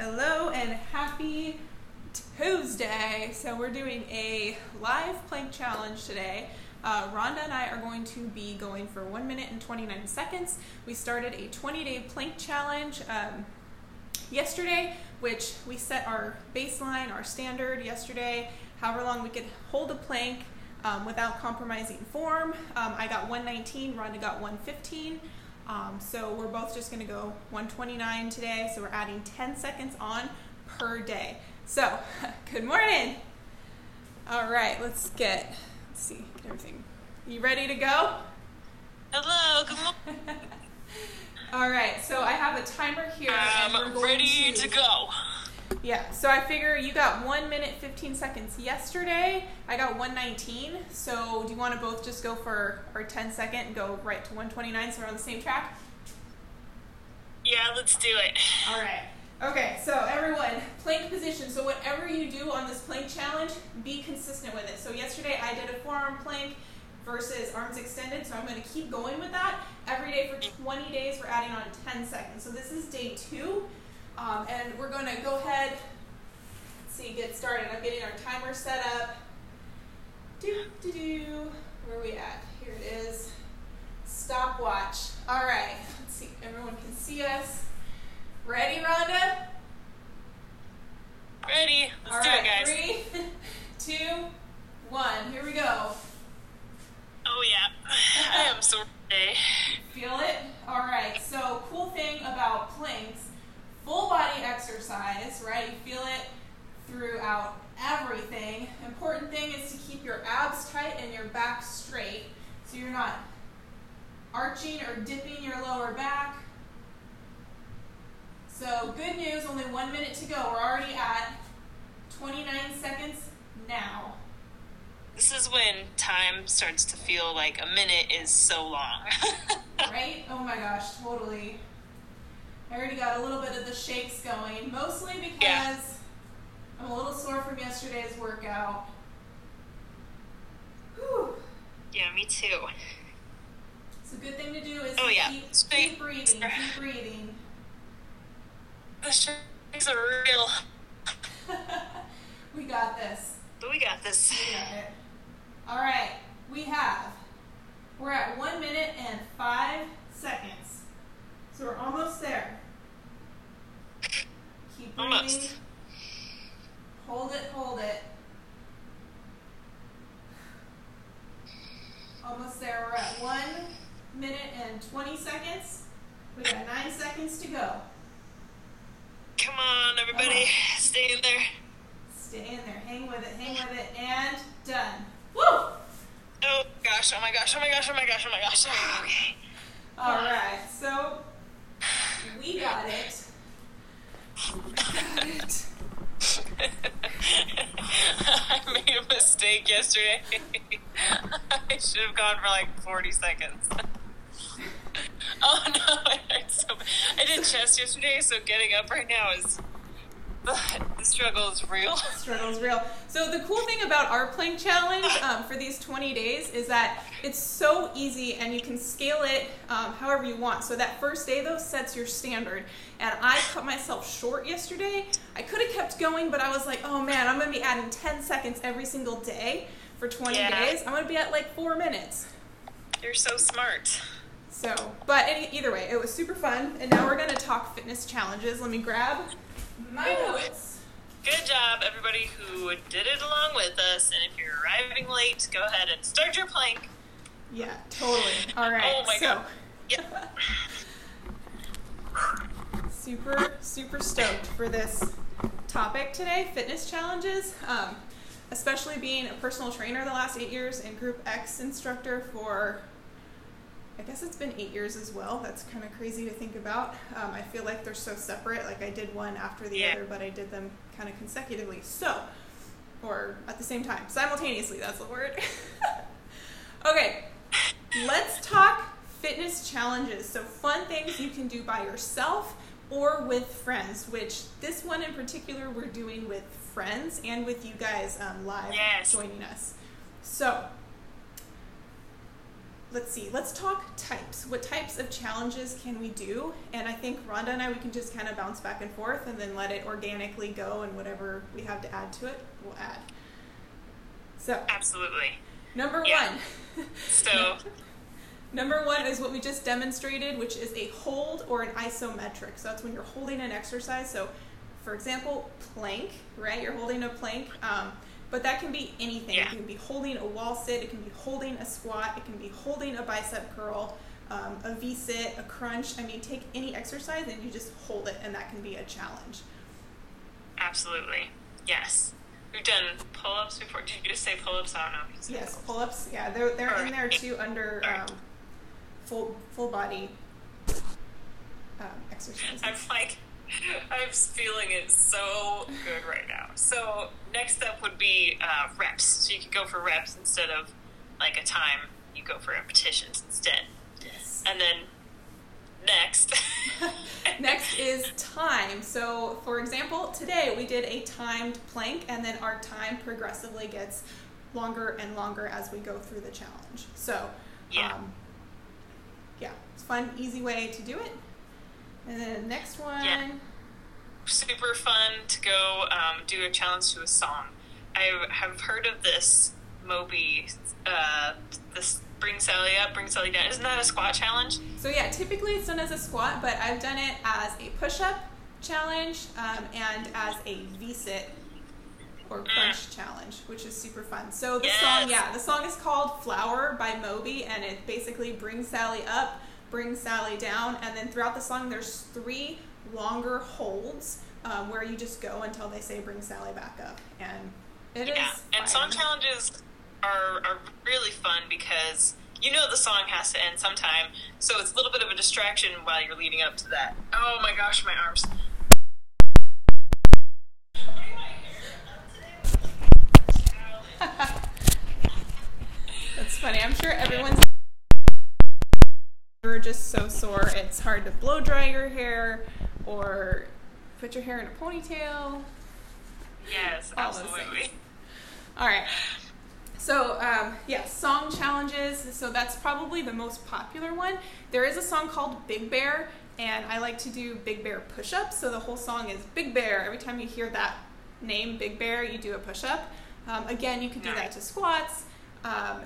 Hello and happy Tuesday. So we're doing a live plank challenge today. Rhonda and I are going to be going for 1 minute and 29 seconds. We started a 20-day plank challenge yesterday, which we set our baseline, our standard yesterday, however long we could hold a plank without compromising form. I got 119, Rhonda got 115. So we're both just going to go 129 today, so we're adding 10 seconds on per day. So, good morning! All right, let's get everything. You ready to go? Hello, good morning. All right, so I have a timer here. I'm ready to go. Yeah, so I figure you got 1 minute 15 seconds yesterday. I got 119. So do you want to both just go for our 10 second and go right to 129 so we're on the same track? Yeah, let's do it. All right. Okay, so everyone, plank position. So whatever you do on this plank challenge, be consistent with it. So yesterday I did a forearm plank versus arms extended, so I'm going to keep going with that. Every day for 20 days, we're adding on 10 seconds. So this is day 2. And we're going to go ahead, get started. I'm getting our timer set up. Where are we at? Here it is. Stopwatch. All right. Let's see. Everyone can see us. Ready, Rhonda? Ready. Let's do it, guys. 3, 2, 1. Here we go. Oh, yeah. I am so ready. Feel it? All right. So, cool thing about planks. Full body exercise, right? You feel it throughout everything. Important thing is to keep your abs tight and your back straight so you're not arching or dipping your lower back. So good news, only 1 minute to go. We're already at 29 seconds now. This is when time starts to feel like a minute is so long. Right? Oh my gosh, totally. I already got a little bit of the shakes going, mostly because I'm a little sore from yesterday's workout. Whew. Yeah, me too. So a good thing to do is keep breathing, keep breathing. The shakes are real. We got this. We got it. All right, we're at 1 minute and 5 seconds. So we're almost there. Keep breathing. Almost. Hold it. Almost there. We're at 1 minute and 20 seconds. We got 9 seconds to go. Come on, everybody. Oh. Stay in there. Hang with it. And done. Woo! Oh my gosh. Okay. All right. So We got it. I made a mistake yesterday. I should have gone for like 40 seconds. Oh no, it hurts so bad. I did chest yesterday, so getting up right now is... the struggle is real. So the cool thing about our plank challenge for these 20 days is that it's so easy and you can scale it however you want. So that first day, though, sets your standard. And I cut myself short yesterday. I could have kept going, but I was like, oh, man, I'm going to be adding 10 seconds every single day for 20 days. I'm going to be at like 4 minutes. You're so smart. So, but either way, it was super fun. And now we're going to talk fitness challenges. Let me grab... my notes. Good job, everybody who did it along with us. And if you're arriving late, go ahead and start your plank. Yeah, totally. All right. Oh my God. Yep. super stoked for this topic today, fitness challenges. Especially being a personal trainer the last 8 years and Group X instructor for, I guess it's been 8 years as well. That's kind of crazy to think about. I feel like they're so separate. Like I did one after the other, but I did them kind of consecutively. Or at the same time. Simultaneously, that's the word. Okay, let's talk fitness challenges. So fun things you can do by yourself or with friends, which this one in particular we're doing with friends and with you guys live joining us. So let's see, let's talk types. What types of challenges can we do? And I think Rhonda and I, we can just kind of bounce back and forth and then let it organically go, and whatever we have to add to it, we'll add. So absolutely. Number one. So number one is what we just demonstrated, which is a hold or an isometric. So that's when you're holding an exercise. So for example, plank, right? You're holding a plank. But that can be anything. Yeah. It can be holding a wall sit. It can be holding a squat. It can be holding a bicep curl, a V-sit, a crunch. I mean, take any exercise and you just hold it, and that can be a challenge. Absolutely. Yes. We've done pull-ups before. Did you just say pull-ups? I don't know. Yes, pull-ups. Yeah, they're in there, too, under full-body exercises. I'm feeling it so good right now. So next up would be reps. So you could go for reps instead of like a time. You go for repetitions instead. Yes. And then next. Next is time. So for example, today we did a timed plank, and then our time progressively gets longer and longer as we go through the challenge. So yeah, it's a fun, easy way to do it. And then next one. Yeah. Super fun to go do a challenge to a song. I have heard of this Moby, this Bring Sally Up, Bring Sally Down. Isn't that a squat challenge? So yeah, typically it's done as a squat, but I've done it as a push-up challenge and as a V-sit or crunch challenge, which is super fun. So the song, the song is called Flower by Moby, and it basically brings Sally up, bring Sally down, and then throughout the song there's three longer holds where you just go until they say bring Sally back up, and it is fun. And song challenges are really fun because you know the song has to end sometime, so it's a little bit of a distraction while you're leading up to that. Oh my gosh, my arms. That's funny. I'm sure everyone's you're just so sore, it's hard to blow dry your hair or put your hair in a ponytail. Yes, absolutely. All right. So, song challenges. So that's probably the most popular one. There is a song called Big Bear, and I like to do Big Bear push-ups. So the whole song is Big Bear. Every time you hear that name, Big Bear, you do a push-up. Again, you can do that to squats.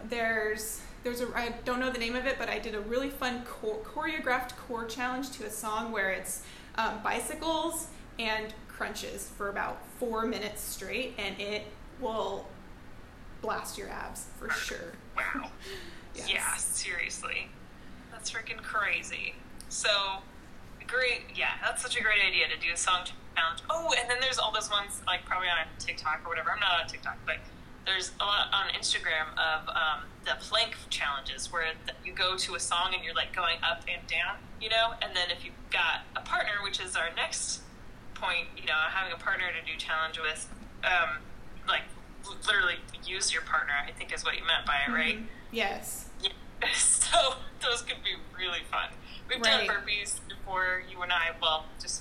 There's I don't know the name of it, but I did a really fun choreographed core challenge to a song where it's bicycles and crunches for about 4 minutes straight, and it will blast your abs for sure. Wow. Yes. Yeah, seriously. That's freaking crazy. So, great. Yeah, that's such a great idea to do a song challenge. Oh, and then there's all those ones, like probably on TikTok or whatever. I'm not on TikTok, but there's a lot on Instagram of the plank challenges where you go to a song and you're like going up and down, you know? And then if you've got a partner, which is our next point, you know, having a partner to do challenge with, like literally use your partner, I think is what you meant by it, right? Mm-hmm. Yes. Yeah. So those could be really fun. We've done burpees before, you and I, well, just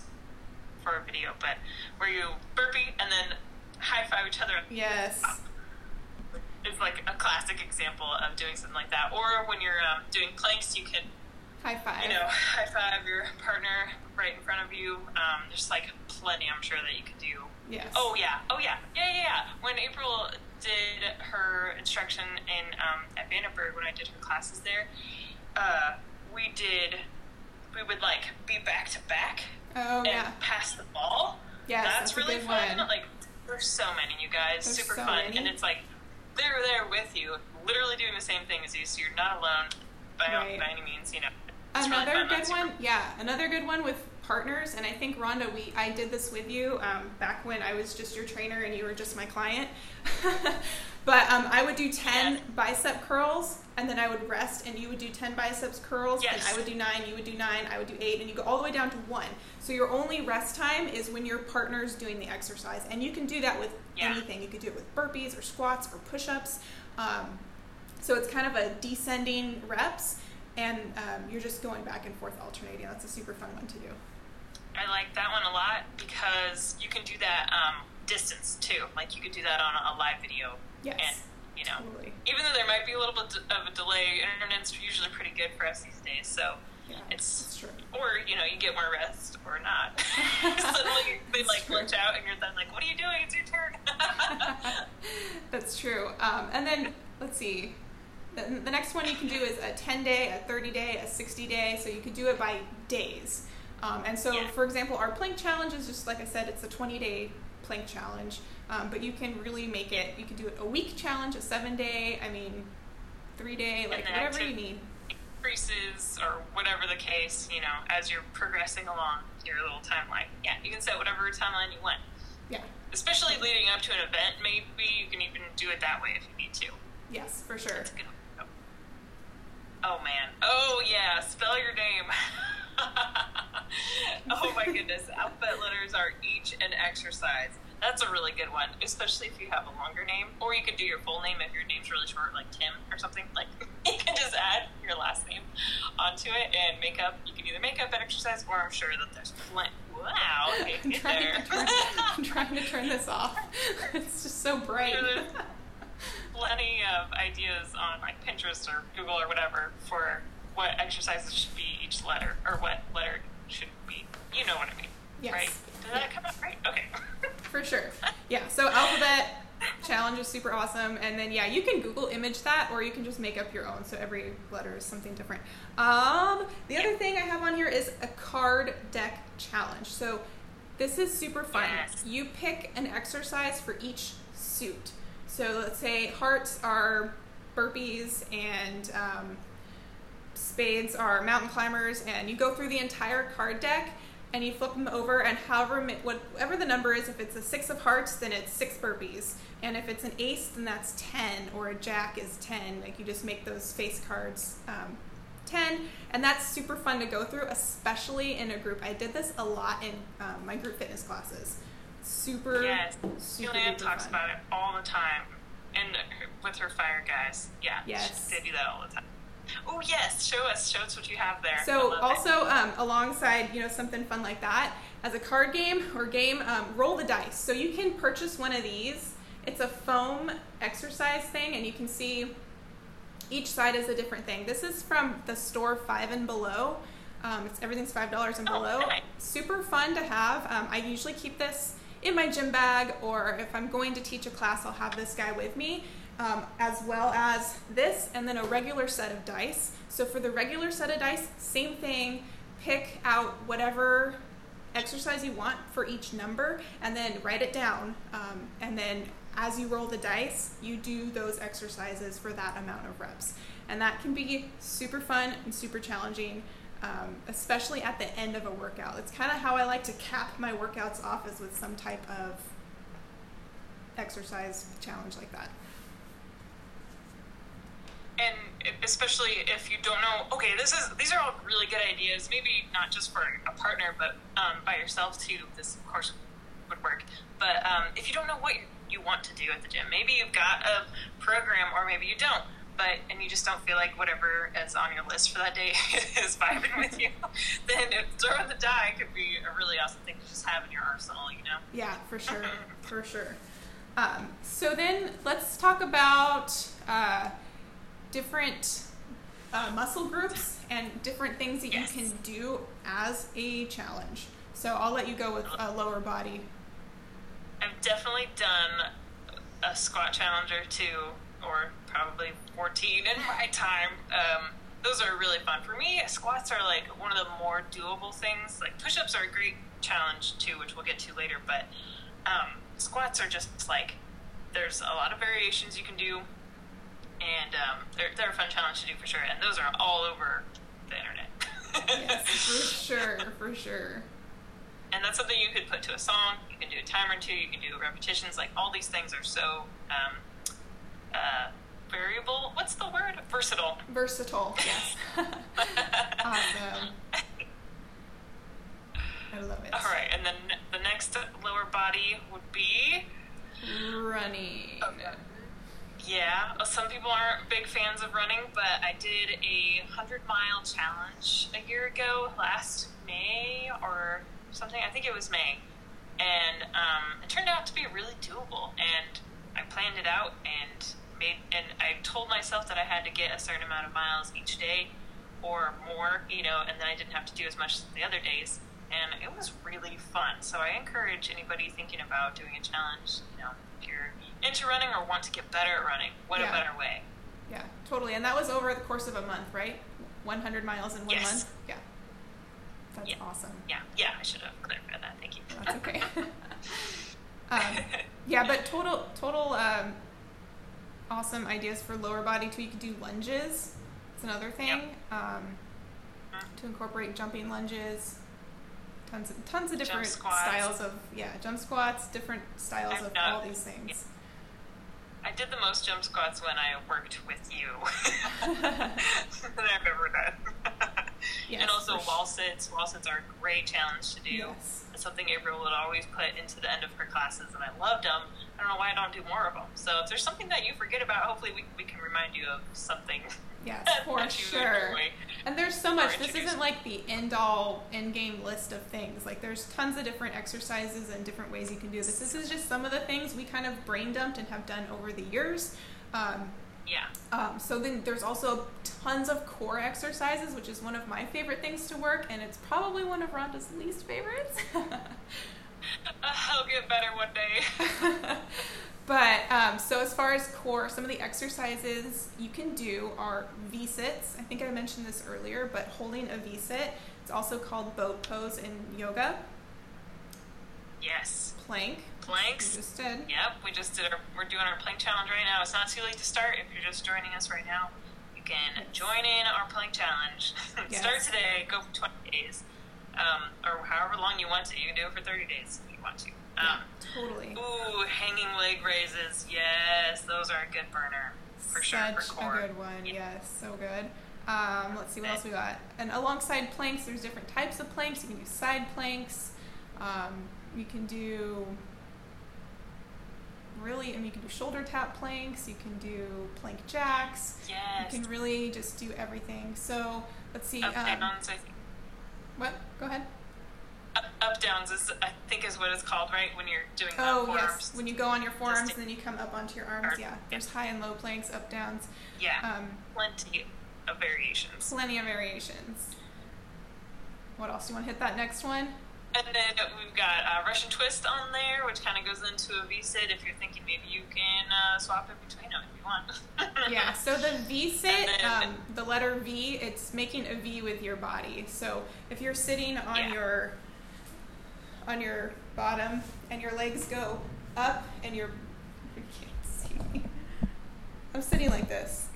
for a video, but where you burpee and then high five each other. Yes. It's like a classic example of doing something like that. Or when you're doing planks, you can high five your partner right in front of you. There's like plenty, I'm sure, that you could do. Yes. Oh yeah. When April did her instruction in at Vandenberg, when I did her classes there, we would like be back to back pass the ball. Yeah, that's really fun. Like there's so many, you guys. There's super fun, and it's like. They're there with you, literally doing the same thing as you, so you're not alone by any means, you know. Another good one with partners, and I think, Rhonda, I did this with you back when I was just your trainer and you were just my client. But I would do 10 bicep curls, and then I would rest, and you would do 10 biceps curls, and I would do 9, you would do 9, I would do 8, and you go all the way down to 1. So your only rest time is when your partner's doing the exercise, and you can do that with anything. You could do it with burpees or squats or push-ups. So it's kind of a descending reps, and you're just going back and forth alternating. That's a super fun one to do. I like that one a lot because you can do that distance, too. Like, you could do that on a live video. Yes. And you know. Totally. Even though there might be a little bit of a delay, internet's usually pretty good for us these days, so yeah, it's true. Or, you know, you get more rest or not. Suddenly they like glitch out and you're then like, what are you doing? It's your turn. That's true. And then let's see. The next one you can do is a 10-day, a 30-day, a 60-day. So you could do it by days. And so, yeah. For example, our plank challenge is just, like I said, it's a 20-day plank challenge. But you can really make it, you can do it a week challenge, a 7-day, 3-day, like whatever you need. Increases or whatever the case, you know, as you're progressing along your little timeline. Yeah, you can set whatever timeline you want. Yeah. Especially leading up to an event, maybe you can even do it that way if you need to. Yes, for sure. That's good. Oh, man. Oh, yeah. Spell your name. Oh, my goodness. Alphabet letters are each an exercise. That's a really good one, especially if you have a longer name. Or you could do your full name if your name's really short, like Tim or something. Like, you can just add your last name onto it and make up. You can either make up an exercise, or I'm sure that there's plenty. Wow. Okay, I'm trying to turn this off. It's just so bright. Plenty of ideas on like Pinterest or Google or whatever for what exercises should be each letter or what letter should be. You know what I mean, yes. Right? Did that come out right? Okay. For sure. Yeah, so alphabet challenge is super awesome. And then, yeah, you can Google image that or you can just make up your own. So every letter is something different. The other thing I have on here is a card deck challenge. So this is super fun. Yes. You pick an exercise for each suit. So let's say hearts are burpees and spades are mountain climbers, and you go through the entire card deck and you flip them over, and whatever the number is, if it's a 6 of hearts, then it's 6 burpees, and if it's an ace, then that's 10, or a jack is 10. Like, you just make those face cards 10, and that's super fun to go through, especially in a group. I did this a lot in my group fitness classes. Super, yes. Kayla Ann talks about it all the time, and with her fire guys, yeah, yes, they do that all the time. Oh yes, show us what you have there. So also, alongside, you know, something fun like that as a card game or game, roll the dice. So you can purchase one of these. It's a foam exercise thing, and you can see each side is a different thing. This is from the store Five and Below. Everything's $5 and below. Okay. Super fun to have. I usually keep this in my gym bag, or if I'm going to teach a class, I'll have this guy with me, as well as this, and then a regular set of dice. So for the regular set of dice, same thing, pick out whatever exercise you want for each number, and then write it down, and then as you roll the dice, you do those exercises for that amount of reps. And that can be super fun and super challenging. Especially at the end of a workout. It's kind of how I like to cap my workouts off, is with some type of exercise challenge like that. And especially if you don't know, okay, these are all really good ideas, maybe not just for a partner, but by yourself too, this of course would work. But if you don't know what you want to do at the gym, maybe you've got a program or maybe you don't. And you just don't feel like whatever is on your list for that day is vibing with you, then throwing the die could be a really awesome thing to just have in your arsenal, you know? Yeah, for sure, for sure. So then let's talk about different muscle groups and different things that yes. you can do as a challenge. So I'll let you go with lower body. I've definitely done a squat challenge or two, or probably 14 in my time. Those are really fun. For me, squats are like one of the more doable things. Like push-ups are a great challenge too, which we'll get to later, but squats are just like, there's a lot of variations you can do, and they're a fun challenge to do for sure, and those are all over the internet. Yes, for sure, for sure. And that's something you could put to a song, you can do a timer too, you can do repetitions, like all these things are so... variable, what's the word? Versatile, yes. Awesome. I love it. All right, and then the next lower body would be running. Yeah, some people aren't big fans of running, but I did a 100-mile challenge a year ago, last May or something. I think it was May, and it turned out to be really doable, and I planned it out and and I told myself that I had to get a certain amount of miles each day or more, you know, and then I didn't have to do as much as the other days, and it was really fun. So I encourage anybody thinking about doing a challenge, you know, if you're into running or want to get better at running, what a better way. Yeah, totally. And that was over the course of a month, right? 100 miles in one month? Yeah. That's awesome. Yeah, yeah, I should have clarified that. Thank you. That's okay. Yeah, but total awesome ideas for lower body too. You could do lunges. It's another thing. Yep. To incorporate jumping lunges. Tons of different styles of jump squats, different styles of all these things. Yeah. I did the most jump squats when I worked with you that I've ever done. Yes, and also wall sits. Wall sits are a great challenge to do. Yes. It's something April would always put into the end of her classes, and I loved them. I don't know why I don't do more of them. So if there's something that you forget about, hopefully we can remind you of something. Yes, for sure. And there's so much. This isn't like the end-all, end-game list of things. Like, there's tons of different exercises and different ways you can do this. This is just some of the things we kind of brain-dumped and have done over the years. So then there's also tons of core exercises, which is one of my favorite things to work, and it's probably one of Rhonda's least favorites. I'll get better one day. But so as far as core, some of the exercises you can do are V-sits. I think I mentioned this earlier, but holding a V-sit. It's also called boat pose in yoga. Yes. Plank. Planks. We just did. Yep, we just did. We're doing our plank challenge right now. It's not too late to start. If you're just joining us right now, you can join in our plank challenge. Yes. Start today. Go for 20 days, or however long you want to. You can do it for 30 days if you want to. Totally. Ooh, hanging leg raises. Yes, those are a good burner for sure. Such a good one. Yeah. Yes, so good. Let's see what else we got. And alongside planks, there's different types of planks. You can do side planks. You can do you can do shoulder tap planks. You can do plank jacks. Yes. You can really just do everything. So let's see. Up downs. What? Go ahead. Up downs is, I think, is what it's called, right? When you're doing forearms. When you go on your forearms and then you come up onto your arms. Yeah. There's high and low planks, up downs. Yeah. Plenty of variations. What else? Do you want to hit that next one? And then we've got Russian twist on there, which kind of goes into a V-sit if you're thinking maybe you can swap in between them if you want. Yeah, so the V-sit, the letter V, it's making a V with your body. So if you're sitting on your bottom and your legs go up and you're... I can't see. I'm sitting like this.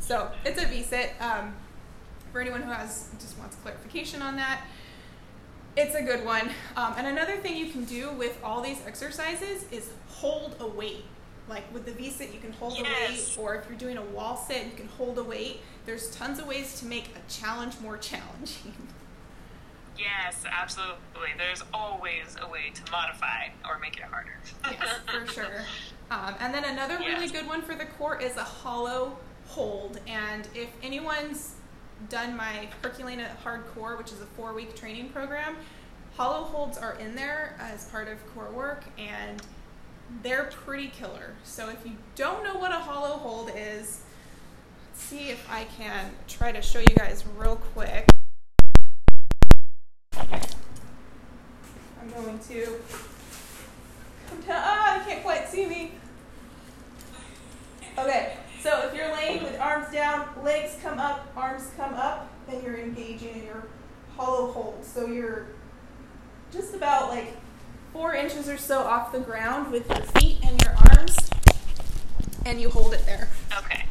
So it's a V-sit. For anyone who just wants clarification on that, it's a good one. And another thing you can do with all these exercises is hold a weight. Like with the V-sit, you can hold a weight, or if you're doing a wall sit, you can hold a weight. There's tons of ways to make a challenge more challenging. Yes, absolutely. There's always a way to modify or make it harder. Yes, for sure. And then another really good one for the core is a hollow hold. And if anyone's done my Herculane Hardcore, which is a 4-week training program, hollow holds are in there as part of core work, and they're pretty killer. So if you don't know what a hollow hold is, let's see if I can try to show you guys real quick. I'm going to come down. You can't quite see me. Okay. So if you're laying with arms down, legs come up, arms come up, then you're engaging in your hollow hold. So you're just about like 4 inches or so off the ground with your feet and your arms, and you hold it there. Okay.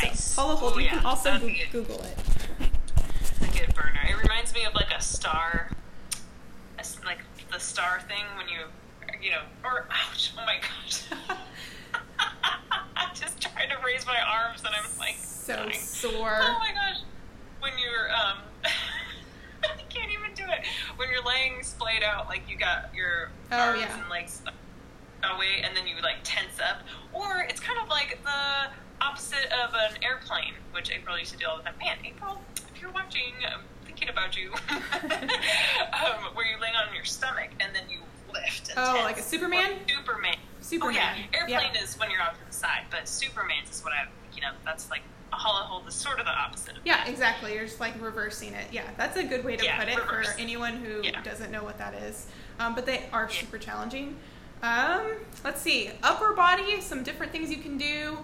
Nice. So, hollow hold. Ooh, you can also Google it. That's a good burner. It reminds me of like a star, like the star thing when you know, or ouch, oh my gosh. I'm just trying to raise my arms and I'm like so dying. Sore. Oh my gosh. When you're I can't even do it. When you're laying splayed out, like you got your arms and legs away and then you like tense up. Or it's kind of like the opposite of an airplane, which April used to do all the time. Man, April, if you're watching, I'm thinking about you. Where you're laying on your stomach and then you lift. Intense. Oh, like a Superman? Or Superman. Superman. Oh, yeah. Airplane is when you're off to the side, but Superman's is what I, that's like a hollow hold is sort of the opposite of that. Exactly. You're just like reversing it. Yeah, that's a good way to put it for anyone who doesn't know what that is. But they are super challenging. Let's see. Upper body, some different things you can do.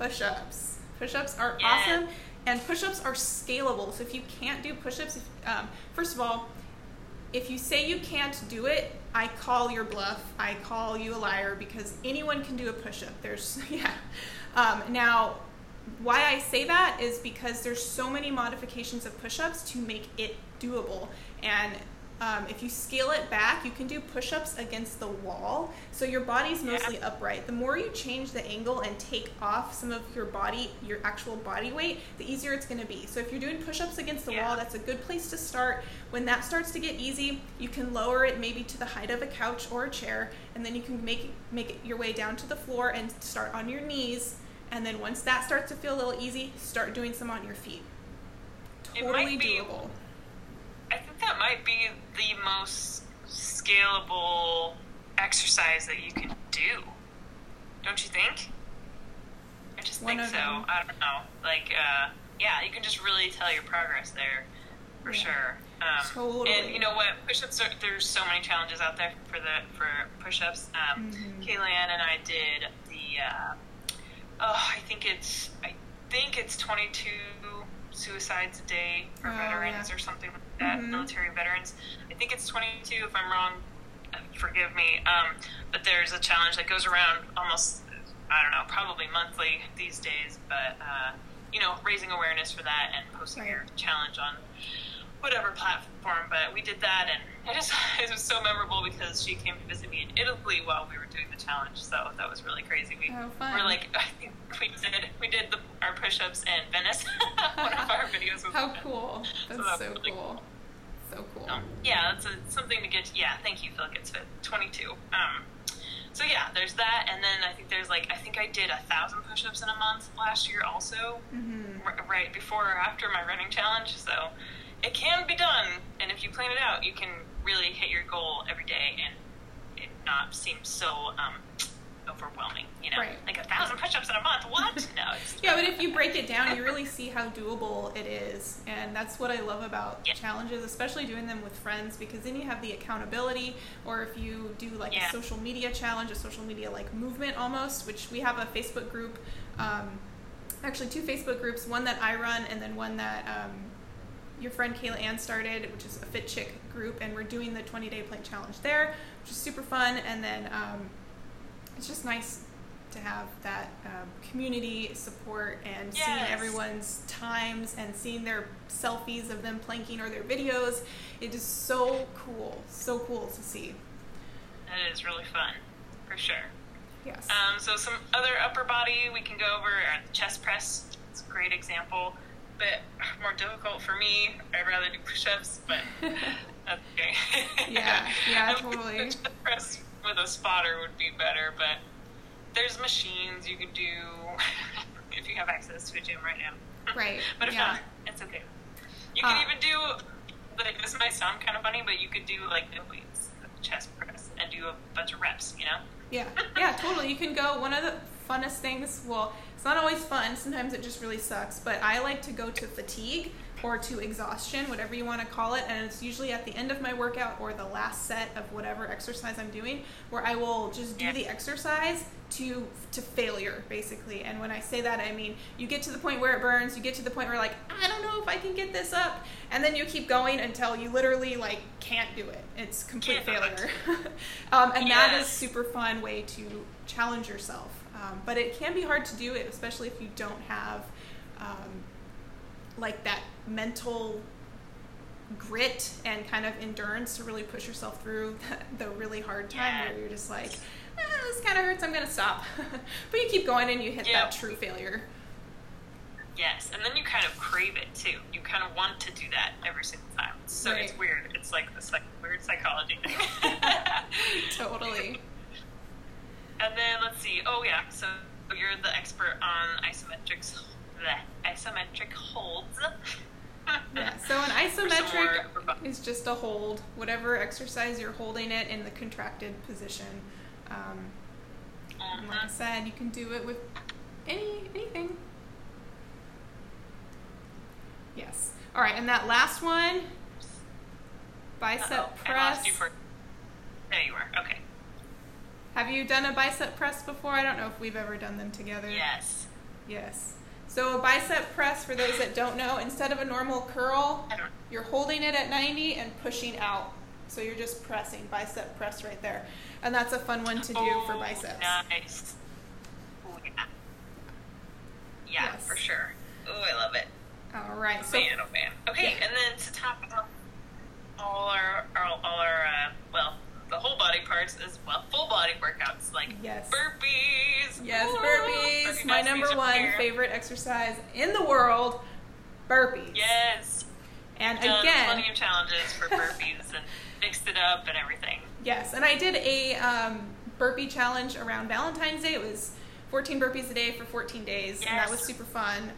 Push-ups. Push-ups are awesome. And push-ups are scalable. So if you can't do push-ups, first of all, if you say you can't do it, I call your bluff. I call you a liar because anyone can do a push-up. Now, why I say that is because there's so many modifications of push-ups to make it doable. And if you scale it back, you can do push-ups against the wall. So your body's mostly upright. The more you change the angle and take off some of your body, your actual body weight, the easier it's going to be. So if you're doing push-ups against the wall, that's a good place to start. When that starts to get easy, you can lower it maybe to the height of a couch or a chair, and then you can make your way down to the floor and start on your knees. And then once that starts to feel a little easy, start doing some on your feet. Totally doable. I think that might be the most scalable exercise that you can do. Don't you think? I just think so. I don't know. You can just really tell your progress there for sure. Totally. And you know what? Push-ups, there's so many challenges out there for push-ups. Kayla Ann and I did the, I think it's 22 suicides a day for veterans or something like that, military veterans. I think it's 22, if I'm wrong, forgive me. But there's a challenge that goes around almost, probably monthly these days, but, raising awareness for that and posting your challenge on whatever platform. But we did that, and it was so memorable because she came to visit me in Italy while we were doing the challenge, so that was really crazy. We did our push-ups in Venice. One of our videos was how cool. That's so really cool. So cool. That's something to get to. Thank you, Phil Gets Fit 22. There's that, and then I think there's I did 1,000 push-ups in a month last year also, right before or after my running challenge, so it can be done, and if you plan it out, you can really hit your goal every day and it not seem so overwhelming, Right. Like 1,000 push-ups in a month, what? No. It's but if you break it down, you really see how doable it is, and that's what I love about challenges, especially doing them with friends, because then you have the accountability, or if you do a social media challenge, a social media movement almost, which we have a Facebook group, actually 2 Facebook groups, one that I run and then one that your friend Kayla Ann started, which is a fit chick group, and we're doing the 20-day plate challenge there, which is super fun, and then it's just nice to have that community support and seeing everyone's times and seeing their selfies of them planking or their videos. It is so cool to see. That is really fun, for sure. Yes. So some other upper body we can go over, the chest press, it's a great example. Bit more difficult for me. I'd rather do push-ups, but that's okay. Totally. Chest press with a spotter would be better, but there's machines you can do if you have access to a gym right now. Right. But if not, it's okay. You can even do, this might sound kind of funny, but you could do the weights, the chest press, and do a bunch of reps, Yeah, totally. You can go, one of the funnest things, well, it's not always fun, sometimes it just really sucks, but I like to go to fatigue or to exhaustion, whatever you want to call it, and it's usually at the end of my workout or the last set of whatever exercise I'm doing, where I will just do the exercise to failure, basically. And when I say that, I mean you get to the point where it burns, you get to the point where I don't know if I can get this up, and then you keep going until you literally can't do it. It's complete failure. That is a super fun way to challenge yourself. But it can be hard to do it, especially if you don't have, that mental grit and kind of endurance to really push yourself through the really hard time where you're just this kind of hurts, I'm going to stop. But you keep going and you hit that true failure. Yes, and then you kind of crave it, too. You kind of want to do that every single time. So it's weird. It's this weird psychology thing. Totally. And then, let's see, so you're the expert on isometric holds. So an isometric squat is just a hold, whatever exercise you're holding it in the contracted position. Like I said, you can do it with anything. Yes. All right, and that last one, bicep press. I lost you for... There you are. Okay. Have you done a bicep press before? I don't know if we've ever done them together. Yes. Yes. So a bicep press, for those that don't know, instead of a normal curl, you're holding it at 90 and pushing out. So you're just pressing, bicep press right there. And that's a fun one to do for biceps. Nice. Oh, yeah. Yeah, yes. For sure. Oh, I love it. All right. So, man, oh, man. Okay, yeah. And then to top off all our the whole body parts as well, full body workouts, like yes. Burpees. Yes, burpees. My number one favorite exercise in the world, burpees. Yes. And again, plenty of challenges for burpees and mixed it up and everything. Yes, and I did a burpee challenge around Valentine's Day. It was 14 burpees a day for 14 days, yes. And that was super fun.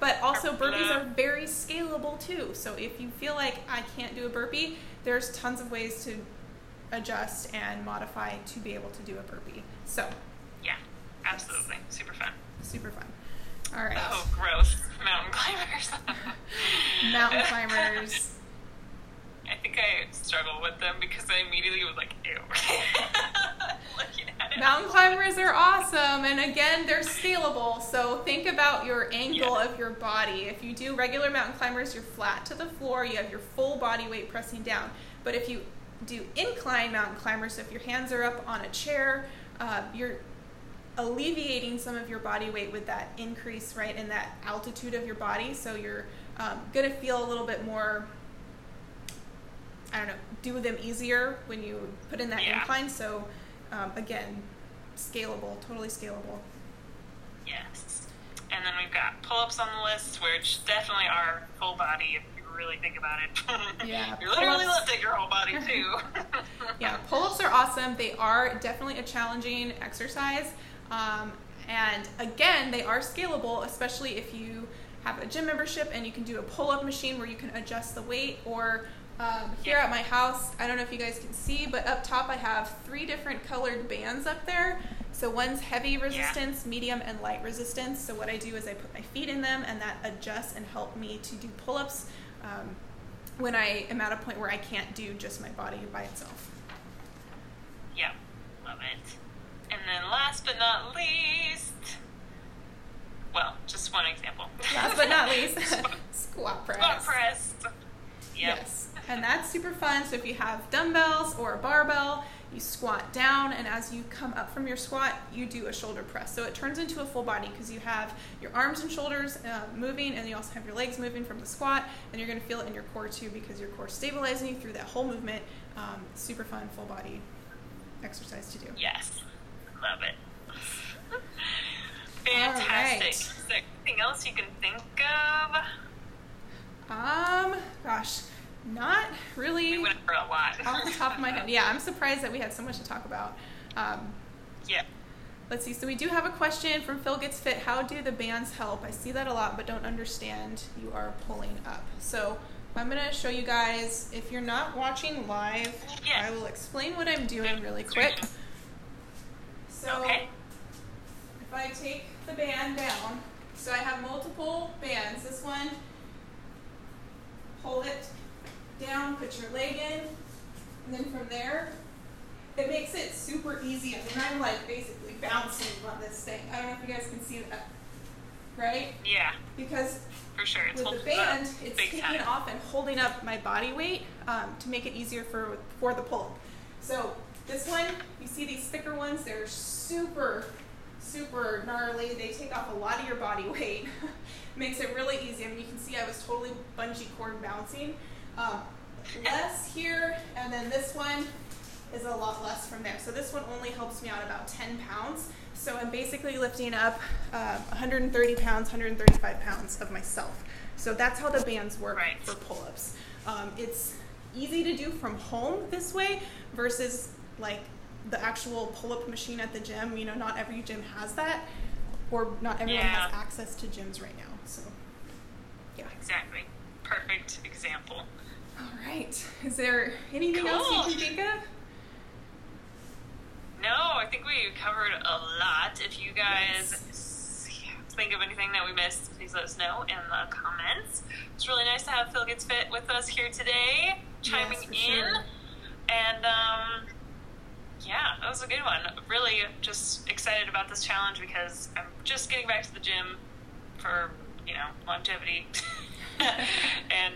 But also, burpees are very scalable too. So if you feel like I can't do a burpee, there's tons of ways to adjust and modify to be able to do a burpee. So, yeah, absolutely, super fun. Super fun. All right. Oh, gross! Mountain climbers. Mountain climbers. I think I struggle with them because I immediately was like, ew. Looking at it. Mountain climbers are awesome. And again, they're scalable. So think about your angle of your body. If you do regular mountain climbers, you're flat to the floor. You have your full body weight pressing down. But if you do incline mountain climbers, so if your hands are up on a chair, you're alleviating some of your body weight with that increase, right, in that altitude of your body. So you're going to feel a little bit more... I don't know, do them easier when you put in that incline. So, again, scalable, totally scalable. Yes. And then we've got pull-ups on the list, which definitely are full body if you really think about it. Yeah. You literally lifting your whole body too. Yeah, pull-ups are awesome. They are definitely a challenging exercise. And again, they are scalable, especially if you have a gym membership and you can do a pull-up machine where you can adjust the weight, or here at my house, I don't know if you guys can see, but up top I have 3 different colored bands up there. So one's heavy resistance, medium, and light resistance. So what I do is I put my feet in them, and that adjusts and helps me to do pull-ups when I am at a point where I can't do just my body by itself. Yeah, love it. And then last but not least, well, just one example. Last but not least, squat press. Squat press. Yep. Yes, and that's super fun. So if you have dumbbells or a barbell, you squat down, and as you come up from your squat, you do a shoulder press. So it turns into a full body because you have your arms and shoulders moving, and you also have your legs moving from the squat, and you're going to feel it in your core too because your core is stabilizing you through that whole movement. Super fun, full body exercise to do. Yes, love it. Fantastic. Right. Is there anything else you can think of? Gosh, not really. We went over a lot. Off the top of my head. Yeah, I'm surprised that we had so much to talk about. Yeah. Let's see. So we do have a question from Phil Gets Fit. How do the bands help? I see that a lot, but don't understand. You are pulling up. So I'm going to show you guys. If you're not watching live, I will explain what I'm doing really quick. So if I take the band down, so I have multiple bands. This one. Hold it down, put your leg in, and then from there, it makes it super easy. I mean, I'm like basically bouncing on this thing. I don't know if you guys can see that, right? Yeah. Because for sure, it's with the band, it's taking off and holding up my body weight to make it easier for the pull-up. So this one, you see these thicker ones, they're super, super gnarly. They take off a lot of your body weight. Makes it really easy. I mean, you can see I was totally bungee cord bouncing. Less here, and then this one is a lot less from there. So this one only helps me out about 10 pounds. So I'm basically lifting up 130 pounds, 135 pounds of myself. So that's how the bands work for pull-ups. It's easy to do from home this way versus like the actual pull-up machine at the gym. You know, not every gym has that, or not everyone has access to gyms right now. So, yeah. Exactly. Perfect example. All right. Is there anything else you can think of? No, I think we covered a lot. If you guys think of anything that we missed, please let us know in the comments. It's really nice to have Phil Gets Fit with us here today, chiming in. Sure. And yeah, that was a good one. Really just excited about this challenge because I'm just getting back to the gym for, you know, longevity. And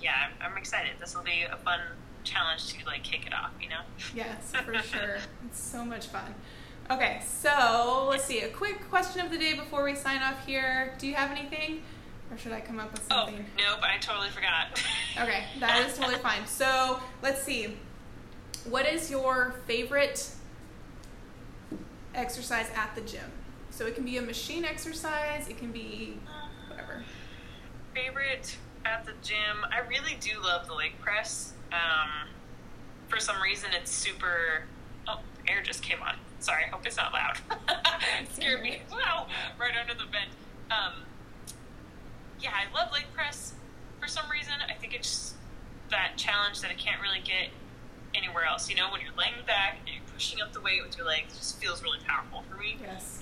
yeah, I'm excited. This will be a fun challenge to like kick it off, you know? Yes, for sure. It's so much fun. Okay, so let's see. A quick question of the day before we sign off here. Do you have anything? Or should I come up with something? Oh, nope, I totally forgot. Okay, that is totally fine. So let's see. What is your favorite exercise at the gym? So it can be a machine exercise. It can be whatever. Favorite at the gym? I really do love the leg press. For some reason, it's super... Oh, air just came on. Sorry, I hope it's not loud. It scared me. Wow, right under the vent. Yeah, I love leg press for some reason. I think it's just that challenge that I can't really get anywhere else. You know, when you're laying back and you're pushing up the weight with your legs, it just feels really powerful for me. Yes.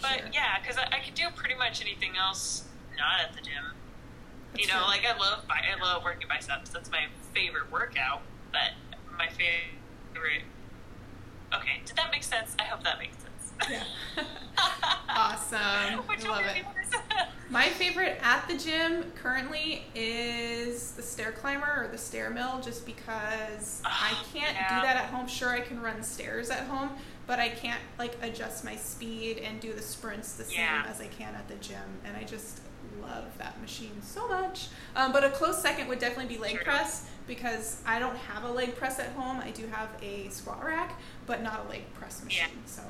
But yeah, because I could do pretty much anything else not at the gym. That's true. Like I love working biceps. That's my favorite workout. But my favorite. Okay, did that make sense? I hope that makes sense. Yeah. Awesome. Which one is yours? My favorite at the gym currently is the stair climber or the stair mill, just because I can't do that at home. Sure, I can run stairs at home, but I can't like adjust my speed and do the sprints the same as I can at the gym. And I just love that machine so much. But a close second would definitely be leg press, because I don't have a leg press at home. I do have a squat rack, but not a leg press machine. Yeah. So,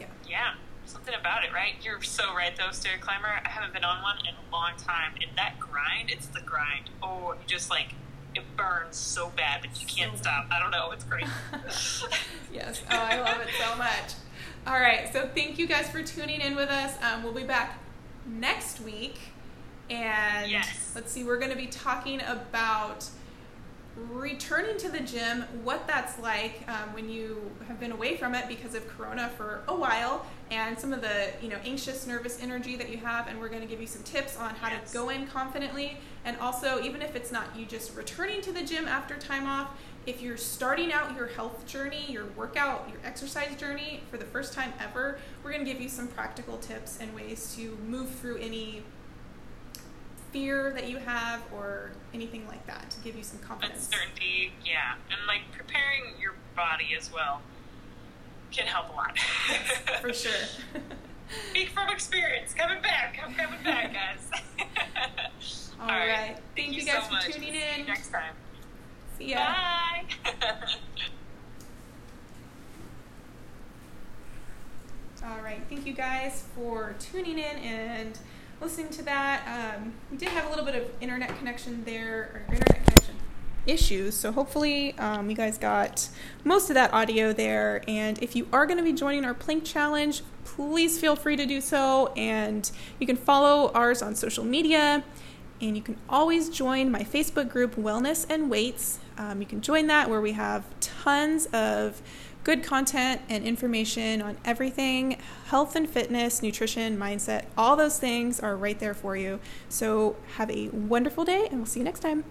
yeah. Yeah. Something about it, right? You're so right, though, stair climber. I haven't been on one in a long time. And that grind, it's the grind. Oh, you just, like, it burns so bad that you can't stop. I don't know. It's great. Yes. Oh, I love it so much. All right. So thank you guys for tuning in with us. We'll be back next week. And let's see. We're going to be talking about returning to the gym, what that's like when you have been away from it because of Corona for a while, and some of the anxious, nervous energy that you have, and we're going to give you some tips on how to go in confidently. And also, even if it's not you just returning to the gym after time off, if you're starting out your health journey, your workout, your exercise journey for the first time ever, we're going to give you some practical tips and ways to move through any fear that you have or anything like that to give you some confidence. Uncertainty, yeah. And like preparing your body as well can help a lot. Yes, for sure. Speak from experience. Coming back. I'm coming back, guys. All right. Thank you guys so much for tuning in. See you next time. See ya. Bye. All right. Thank you guys for tuning in and listening to that. We did have a little bit of internet connection there, or internet connection issues, so hopefully you guys got most of that audio there. And if you are going to be joining our plank challenge, please feel free to do so, and you can follow ours on social media, and you can always join my Facebook group, Wellness and Weights. You can join that, where we have tons of good content and information on everything, health and fitness, nutrition, mindset, all those things are right there for you. So have a wonderful day, and we'll see you next time.